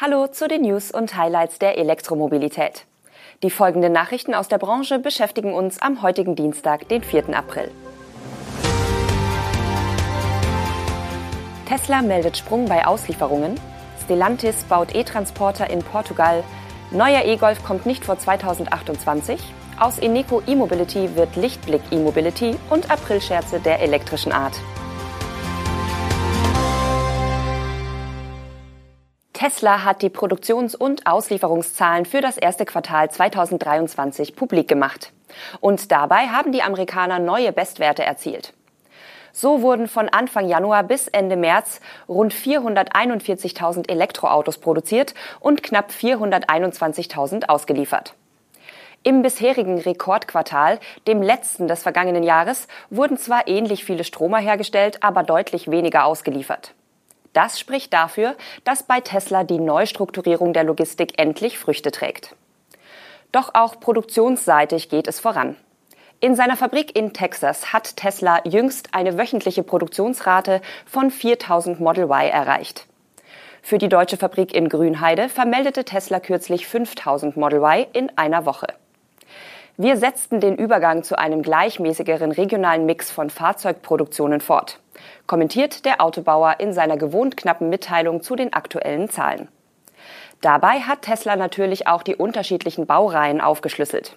Hallo zu den News und Highlights der Elektromobilität. Die folgenden Nachrichten aus der Branche beschäftigen uns am heutigen Dienstag, den 4. April. Tesla meldet Sprung bei Auslieferungen. Stellantis baut E-Transporter in Portugal. Neuer E-Golf kommt nicht vor 2028. Aus Eneco eMobility wird Lichtblick eMobility und Aprilscherze der elektrischen Art. Tesla hat die Produktions- und Auslieferungszahlen für das erste Quartal 2023 publik gemacht. Und dabei haben die Amerikaner neue Bestwerte erzielt. So wurden von Anfang Januar bis Ende März rund 441.000 Elektroautos produziert und knapp 421.000 ausgeliefert. Im bisherigen Rekordquartal, dem letzten des vergangenen Jahres, wurden zwar ähnlich viele Stromer hergestellt, aber deutlich weniger ausgeliefert. Das spricht dafür, dass bei Tesla die Neustrukturierung der Logistik endlich Früchte trägt. Doch auch produktionsseitig geht es voran. In seiner Fabrik in Texas hat Tesla jüngst eine wöchentliche Produktionsrate von 4.000 Model Y erreicht. Für die deutsche Fabrik in Grünheide vermeldete Tesla kürzlich 5.000 Model Y in einer Woche. Wir setzten den Übergang zu einem gleichmäßigeren regionalen Mix von Fahrzeugproduktionen fort, kommentiert der Autobauer in seiner gewohnt knappen Mitteilung zu den aktuellen Zahlen. Dabei hat Tesla natürlich auch die unterschiedlichen Baureihen aufgeschlüsselt.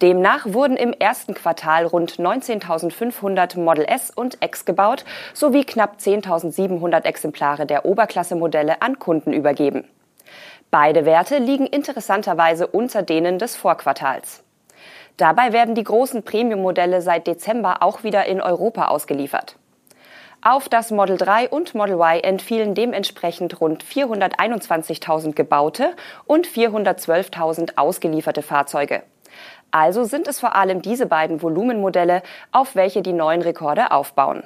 Demnach wurden im ersten Quartal rund 19.500 Model S und X gebaut, sowie knapp 10.700 Exemplare der Oberklasse-Modelle an Kunden übergeben. Beide Werte liegen interessanterweise unter denen des Vorquartals. Dabei werden die großen Premium-Modelle seit Dezember auch wieder in Europa ausgeliefert. Auf das Model 3 und Model Y entfielen dementsprechend rund 421.000 gebaute und 412.000 ausgelieferte Fahrzeuge. Also sind es vor allem diese beiden Volumenmodelle, auf welche die neuen Rekorde aufbauen.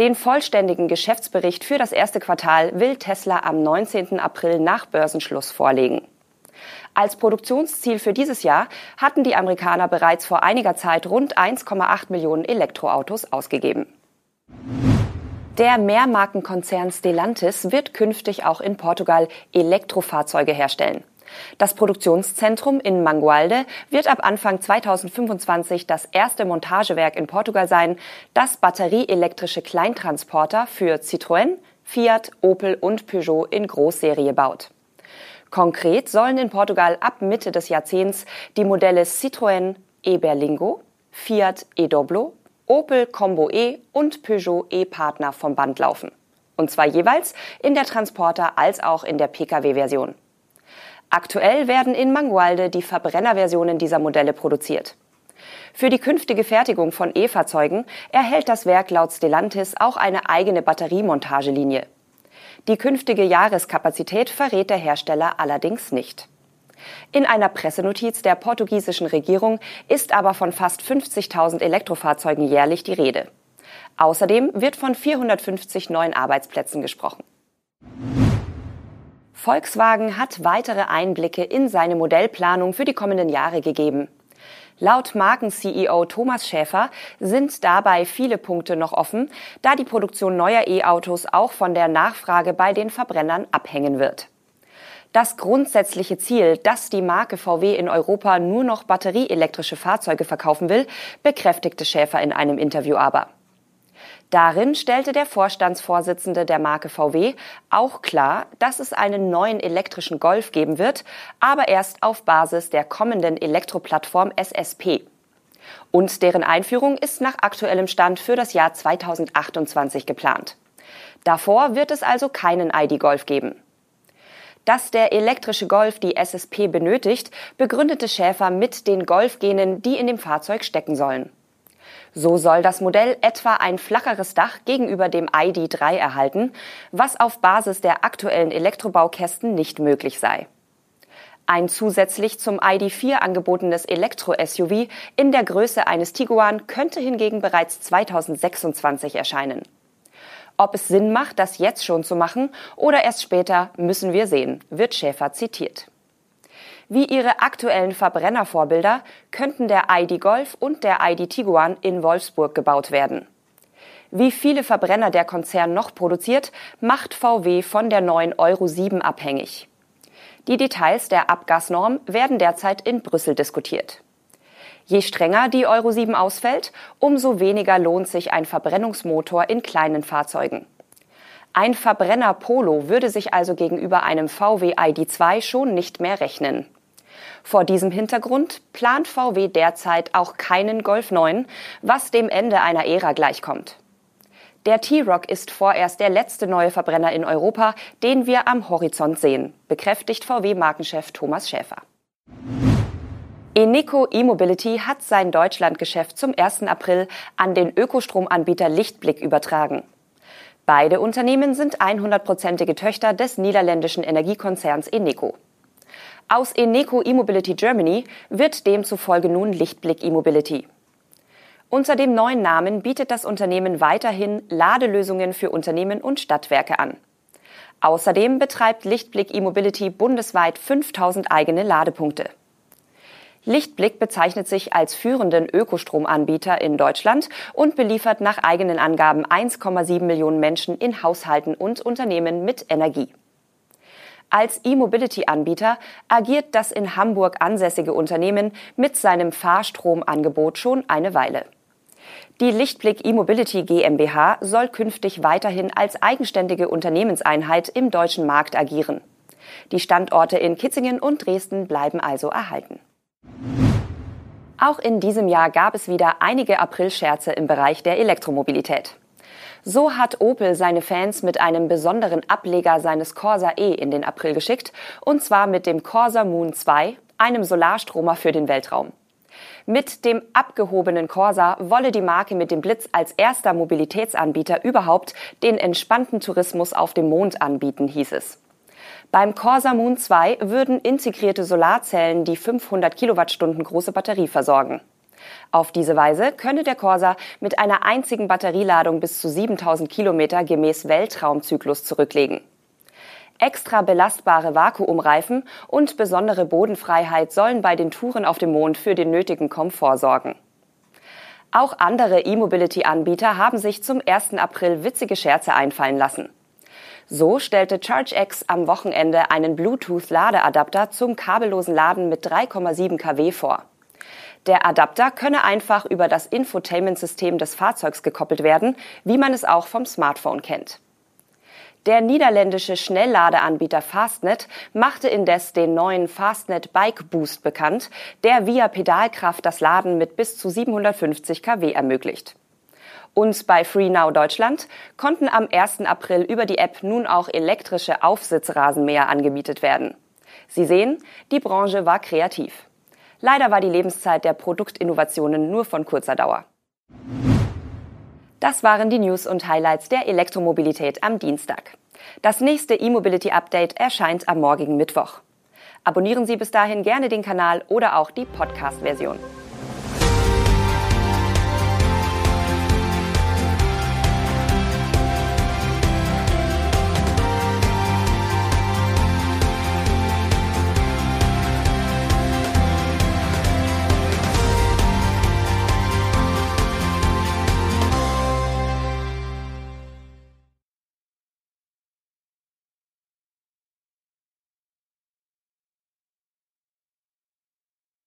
Den vollständigen Geschäftsbericht für das erste Quartal will Tesla am 19. April nach Börsenschluss vorlegen. Als Produktionsziel für dieses Jahr hatten die Amerikaner bereits vor einiger Zeit rund 1,8 Millionen Elektroautos ausgegeben. Der Mehrmarkenkonzern Stellantis wird künftig auch in Portugal Elektrofahrzeuge herstellen. Das Produktionszentrum in Mangualde wird ab Anfang 2025 das erste Montagewerk in Portugal sein, das batterieelektrische Kleintransporter für Citroën, Fiat, Opel und Peugeot in Großserie baut. Konkret sollen in Portugal ab Mitte des Jahrzehnts die Modelle Citroën e-Berlingo, Fiat e-Doblo, Opel Combo E und Peugeot e-Partner vom Band laufen. Und zwar jeweils in der Transporter- als auch in der Pkw-Version. Aktuell werden in Mangualde die Verbrennerversionen dieser Modelle produziert. Für die künftige Fertigung von E-Fahrzeugen erhält das Werk laut Stellantis auch eine eigene Batteriemontagelinie. Die künftige Jahreskapazität verrät der Hersteller allerdings nicht. In einer Pressenotiz der portugiesischen Regierung ist aber von fast 50.000 Elektrofahrzeugen jährlich die Rede. Außerdem wird von 450 neuen Arbeitsplätzen gesprochen. Volkswagen hat weitere Einblicke in seine Modellplanung für die kommenden Jahre gegeben. Laut Marken-CEO Thomas Schäfer sind dabei viele Punkte noch offen, da die Produktion neuer E-Autos auch von der Nachfrage bei den Verbrennern abhängen wird. Das grundsätzliche Ziel, dass die Marke VW in Europa nur noch batterieelektrische Fahrzeuge verkaufen will, bekräftigte Schäfer in einem Interview aber. Darin stellte der Vorstandsvorsitzende der Marke VW auch klar, dass es einen neuen elektrischen Golf geben wird, aber erst auf Basis der kommenden Elektroplattform SSP. Und deren Einführung ist nach aktuellem Stand für das Jahr 2028 geplant. Davor wird es also keinen ID Golf geben. Dass der elektrische Golf die SSP benötigt, begründete Schäfer mit den Golf-Genen, die in dem Fahrzeug stecken sollen. So soll das Modell etwa ein flacheres Dach gegenüber dem ID.3 erhalten, was auf Basis der aktuellen Elektrobaukästen nicht möglich sei. Ein zusätzlich zum ID.4 angebotenes Elektro-SUV in der Größe eines Tiguan könnte hingegen bereits 2026 erscheinen. Ob es Sinn macht, das jetzt schon zu machen oder erst später, müssen wir sehen, wird Schäfer zitiert. Wie ihre aktuellen Verbrennervorbilder könnten der ID Golf und der ID Tiguan in Wolfsburg gebaut werden. Wie viele Verbrenner der Konzern noch produziert, macht VW von der neuen Euro 7 abhängig. Die Details der Abgasnorm werden derzeit in Brüssel diskutiert. Je strenger die Euro 7 ausfällt, umso weniger lohnt sich ein Verbrennungsmotor in kleinen Fahrzeugen. Ein Verbrenner Polo würde sich also gegenüber einem VW ID.2 schon nicht mehr rechnen. Vor diesem Hintergrund plant VW derzeit auch keinen Golf 9, was dem Ende einer Ära gleichkommt. Der T-Roc ist vorerst der letzte neue Verbrenner in Europa, den wir am Horizont sehen, bekräftigt VW-Markenchef Thomas Schäfer. Eneco eMobility hat sein Deutschlandgeschäft zum 1. April an den Ökostromanbieter Lichtblick übertragen. Beide Unternehmen sind 100%ige Töchter des niederländischen Energiekonzerns Eneco. Aus Eneco eMobility Germany wird demzufolge nun Lichtblick eMobility. Unter dem neuen Namen bietet das Unternehmen weiterhin Ladelösungen für Unternehmen und Stadtwerke an. Außerdem betreibt Lichtblick eMobility bundesweit 5000 eigene Ladepunkte. Lichtblick bezeichnet sich als führenden Ökostromanbieter in Deutschland und beliefert nach eigenen Angaben 1,7 Millionen Menschen in Haushalten und Unternehmen mit Energie. Als E-Mobility-Anbieter agiert das in Hamburg ansässige Unternehmen mit seinem Fahrstromangebot schon eine Weile. Die Lichtblick E-Mobility GmbH soll künftig weiterhin als eigenständige Unternehmenseinheit im deutschen Markt agieren. Die Standorte in Kitzingen und Dresden bleiben also erhalten. Auch in diesem Jahr gab es wieder einige April-Scherze im Bereich der Elektromobilität. So hat Opel seine Fans mit einem besonderen Ableger seines Corsa E in den April geschickt, und zwar mit dem Corsa Moon 2, einem Solarstromer für den Weltraum. Mit dem abgehobenen Corsa wolle die Marke mit dem Blitz als erster Mobilitätsanbieter überhaupt den entspannten Tourismus auf dem Mond anbieten, hieß es. Beim Corsa Moon 2 würden integrierte Solarzellen die 500 Kilowattstunden große Batterie versorgen. Auf diese Weise könne der Corsa mit einer einzigen Batterieladung bis zu 7000 Kilometer gemäß Weltraumzyklus zurücklegen. Extra belastbare Vakuumreifen und besondere Bodenfreiheit sollen bei den Touren auf dem Mond für den nötigen Komfort sorgen. Auch andere E-Mobility-Anbieter haben sich zum 1. April witzige Scherze einfallen lassen. So stellte ChargeX am Wochenende einen Bluetooth-Ladeadapter zum kabellosen Laden mit 3,7 kW vor. Der Adapter könne einfach über das Infotainment-System des Fahrzeugs gekoppelt werden, wie man es auch vom Smartphone kennt. Der niederländische Schnellladeanbieter Fastnet machte indes den neuen Fastnet Bike Boost bekannt, der via Pedalkraft das Laden mit bis zu 750 kW ermöglicht. Und bei Free Now Deutschland konnten am 1. April über die App nun auch elektrische Aufsitzrasenmäher angemietet werden. Sie sehen, die Branche war kreativ. Leider war die Lebenszeit der Produktinnovationen nur von kurzer Dauer. Das waren die News und Highlights der Elektromobilität am Dienstag. Das nächste E-Mobility-Update erscheint am morgigen Mittwoch. Abonnieren Sie bis dahin gerne den Kanal oder auch die Podcast-Version.